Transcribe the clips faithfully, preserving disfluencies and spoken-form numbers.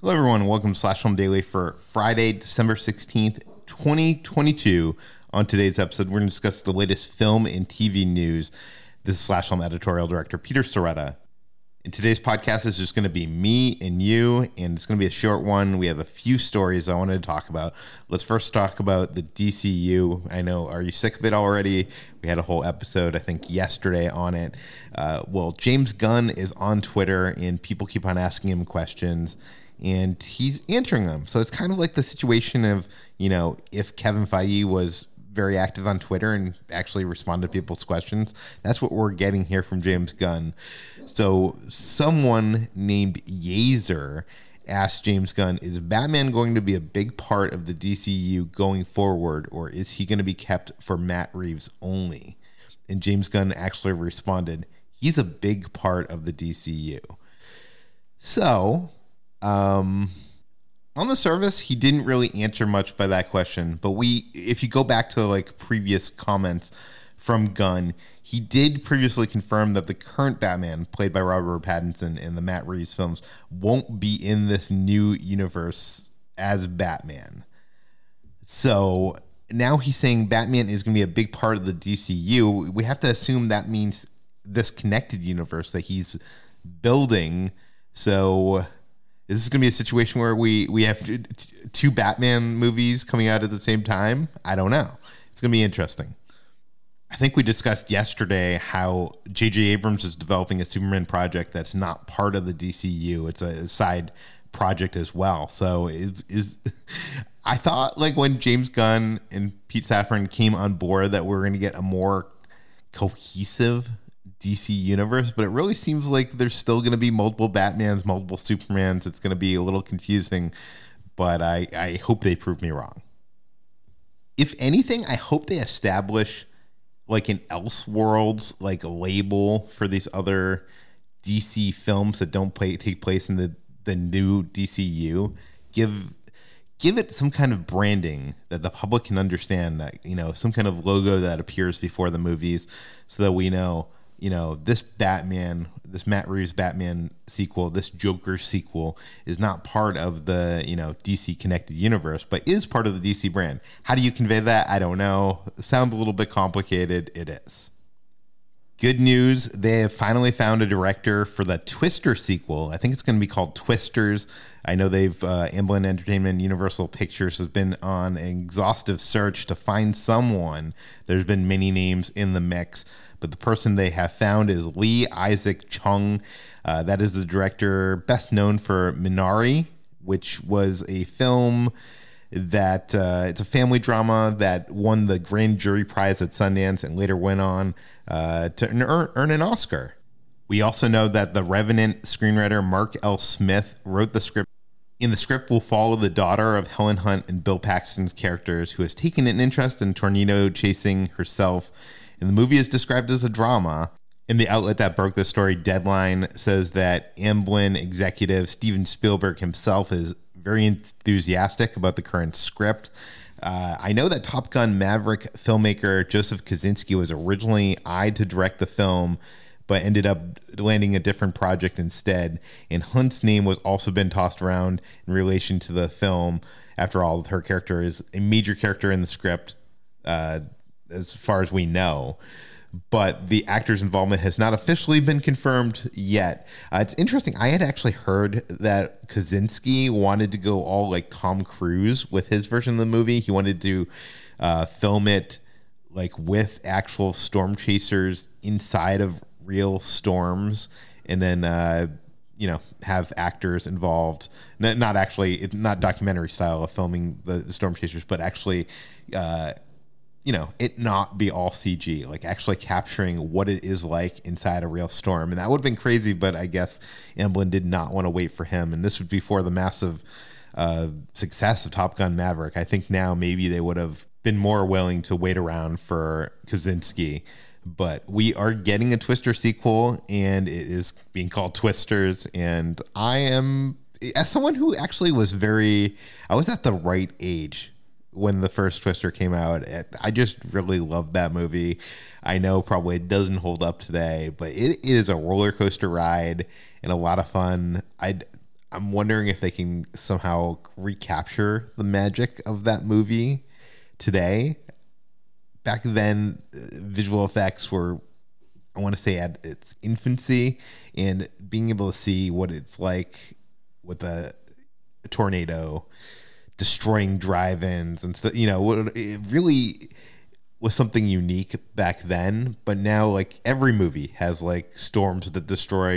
Hello, everyone. Welcome to Slash Film Daily for Friday, December sixteenth, twenty twenty-two. On today's episode, we're going to discuss the latest film and T V news. This is Slash Film editorial director Peter Sciretta. And today's podcast is just going to be me and you, and it's going to be a short one. We have a few stories I wanted to talk about. Let's first talk about the D C U. I know, are you sick of it already? We had a whole episode, I think, yesterday on it. Uh, well, James Gunn is on Twitter, and people keep on asking him questions. And he's answering them. So it's kind of like the situation of, you know, if Kevin Feige was very active on Twitter and actually responded to people's questions. That's what we're getting here from James Gunn. So someone named Yezer asked James Gunn, is Batman going to be a big part of the D C U going forward, or is he going to be kept for Matt Reeves only? And James Gunn actually responded, he's a big part of the D C U. So... Um, on the surface, he didn't really answer much by that question, but we, if you go back to like previous comments from Gunn, he did previously confirm that the current Batman, played by Robert Pattinson in the Matt Reeves films, won't be in this new universe as Batman. So now he's saying Batman is going to be a big part of the D C U. We have to assume that means this connected universe that he's building. So... Is this going to be a situation where we, we have two Batman movies coming out at the same time? I don't know. It's going to be interesting. I think we discussed yesterday how J J. Abrams is developing a Superman project that's not part of the D C U. It's a side project as well. So is is I thought like when James Gunn and Pete Safran came on board that we we're going to get a more cohesive D C universe, but it really seems like there's still going to be multiple Batmans, multiple Supermans. It's going to be a little confusing, but I, I hope they prove me wrong. If anything, I hope they establish like an Elseworlds like label for these other D C films that don't play, take place in the, the new D C U. Give give it some kind of branding that the public can understand, that, you know, some kind of logo that appears before the movies so that we know, you know, this Batman, this Matt Reeves Batman sequel, this Joker sequel is not part of the, you know, D C connected universe, but is part of the D C brand. How do you convey that? I don't know. It sounds a little bit complicated. It is. Good news, they have finally found a director for the Twister sequel. I think it's going to be called Twisters. I know they've, uh, Amblin Entertainment, Universal Pictures has been on an exhaustive search to find someone. There's been many names in the mix, but the person they have found is Lee Isaac Chung. Uh, that is the director best known for Minari, which was a film that uh, it's a family drama that won the Grand Jury Prize at Sundance and later went on uh, to earn, earn an Oscar. We also know that The Revenant screenwriter Mark L. Smith wrote the script. In the script, we'll follow the daughter of Helen Hunt and Bill Paxton's characters, who has taken an interest in tornado chasing herself. And the movie is described as a drama. And the outlet that broke this story, Deadline, says that Amblin executive Steven Spielberg himself is very enthusiastic about the current script. Uh, I know that Top Gun Maverick filmmaker Joseph Kosinski was originally eyed to direct the film, but ended up landing a different project instead. And Hunt's name was also been tossed around in relation to the film. After all, her character is a major character in the script, uh, as far as we know. But the actor's involvement has not officially been confirmed yet. Uh, it's interesting. I had actually heard that Kosinski wanted to go all like Tom Cruise with his version of the movie. He wanted to uh, film it like with actual storm chasers inside of real storms, and then uh, you know, have actors involved. N- not actually, not documentary style of filming the, the storm chasers, but actually. Uh, you know, it not be all C G, like actually capturing what it is like inside a real storm. And that would have been crazy, but I guess Amblin did not want to wait for him. And this would be for the massive uh, success of Top Gun Maverick. I think now maybe they would have been more willing to wait around for Kosinski. But we are getting a Twister sequel, and it is being called Twisters. And I am, as someone who actually was very, I was at the right age when the first Twister came out. I just really loved that movie. I know probably it doesn't hold up today, but it, it is a roller coaster ride and a lot of fun. I'd, I'm wondering if they can somehow recapture the magic of that movie today. Back then, visual effects were, I want to say, at its infancy, and being able to see what it's like with a, a tornado destroying drive-ins and stuff, you know, it really was something unique back then. But now, like, every movie has like storms that destroy,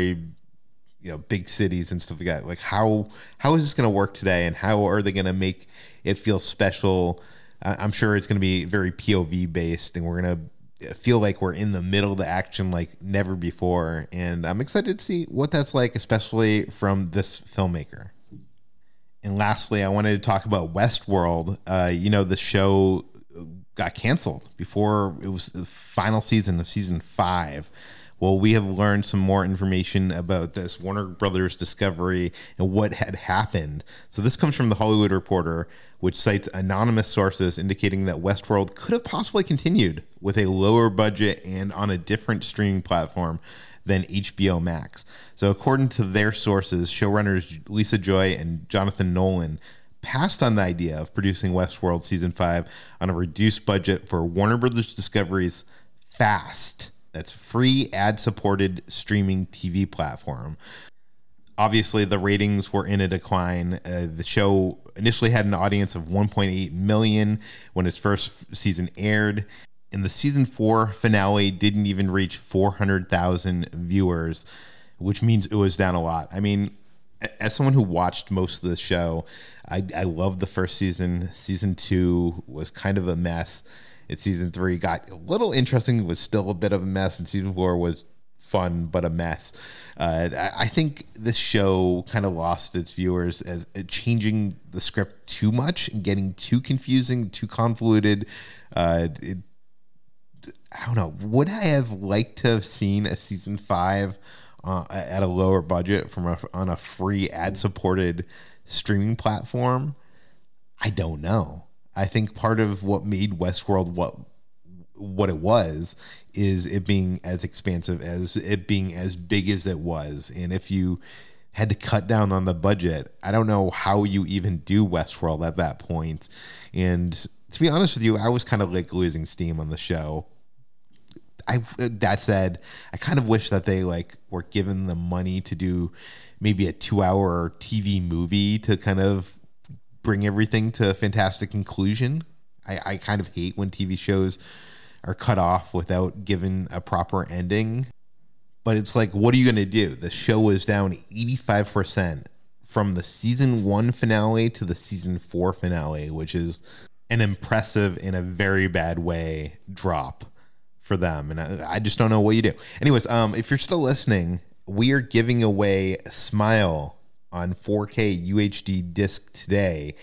you know, big cities and stuff like that. Like, how how is this going to work today, and how are they going to make it feel special? I'm sure it's going to be very P O V based, and we're going to feel like we're in the middle of the action like never before. And I'm excited to see what that's like, especially from this filmmaker. And lastly, I wanted to talk about Westworld. Uh, you know, the show got canceled before it was the final season of season five. Well, we have learned some more information about this Warner Brothers Discovery and what had happened. So this comes from The Hollywood Reporter, which cites anonymous sources indicating that Westworld could have possibly continued with a lower budget and on a different streaming platform than H B O Max. So according to their sources, showrunners Lisa Joy and Jonathan Nolan passed on the idea of producing Westworld Season five on a reduced budget for Warner Brothers Discovery's FAST, that's free ad-supported streaming T V platform. Obviously, the ratings were in a decline. Uh, the show initially had an audience of one point eight million when its first season aired. And the season four finale didn't even reach four hundred thousand viewers, which means it was down a lot. I mean, as someone who watched most of the show, I, I loved the first season. Season two was kind of a mess. And season three got a little interesting, was still a bit of a mess. And season four was fun, but a mess. Uh, I think this show kind of lost its viewers as changing the script too much and getting too confusing, too convoluted. Uh, it, I don't know. Would I have liked to have seen a season five uh, at a lower budget from a, on a free ad-supported streaming platform? I don't know. I think part of what made Westworld what what it was is it being as expansive as it being as big as it was. And if you had to cut down on the budget, I don't know how you even do Westworld at that point. And to be honest with you, I was kind of like losing steam on the show. I, that said, I kind of wish that they like were given the money to do maybe a two-hour T V movie to kind of bring everything to a fantastic conclusion. I, I kind of hate when T V shows are cut off without given a proper ending. But it's like, what are you going to do? The show was down eighty-five percent from the season one finale to the season four finale, which is an impressive, in a very bad way, drop for them. And I, I just don't know what you do. Anyways, um, if you're still listening, we are giving away Smile on four K U H D disc today.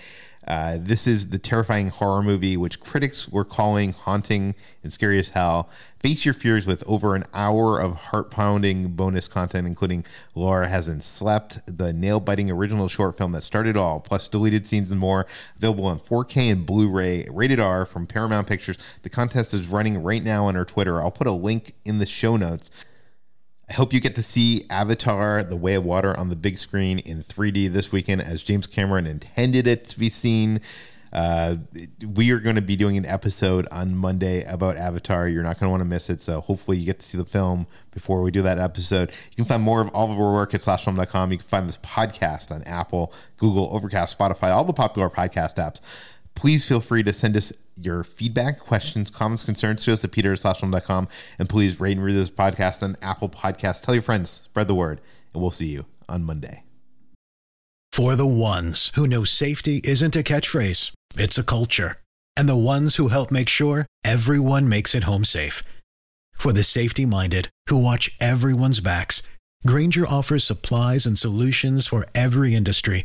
Uh, this is the terrifying horror movie, which critics were calling haunting and scary as hell. Face your fears with over an hour of heart-pounding bonus content, including Laura Hasn't Slept, the nail-biting original short film that started all, plus deleted scenes and more, available on four K and Blu-ray, rated R from Paramount Pictures. The contest is running right now on our Twitter. I'll put a link in the show notes. I hope you get to see Avatar: The Way of Water on the big screen in three D this weekend as James Cameron intended it to be seen. Uh, we are going to be doing an episode on Monday about Avatar. You're not going to want to miss it, so hopefully you get to see the film before we do that episode. You can find more of all of our work at slash film dot com. You can find this podcast on Apple, Google, Overcast, Spotify, all the popular podcast apps. Please feel free to send us your feedback, questions, comments, concerns to us at peter slash film dot com. And please rate and review this podcast on Apple Podcasts. Tell your friends, spread the word, and we'll see you on Monday. For the ones who know safety isn't a catchphrase, it's a culture. And the ones who help make sure everyone makes it home safe. For the safety-minded who watch everyone's backs, Granger offers supplies and solutions for every industry,